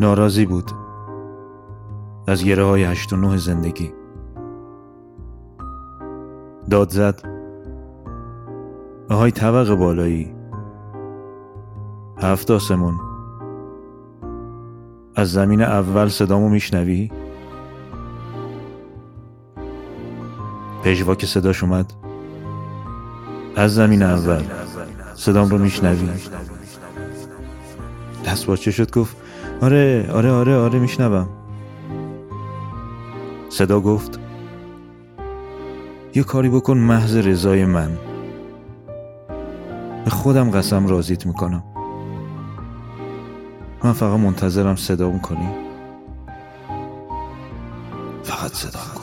ناراضی بود از گره های 8 و 9 زندگی. داد زد: آهای طبق بالایی، 7 آسمون، از زمین اول صدامو میشنوی؟ پژوا که صداش اومد: از زمین اول صدام رو میشنوی؟ دست باچه شد، گفت: آره میشنوم. صدا گفت: یه کاری بکن محض رضای من، به خودم قسم راضیت میکنم، من فقط منتظرم صدام کنی، فقط صدا کن.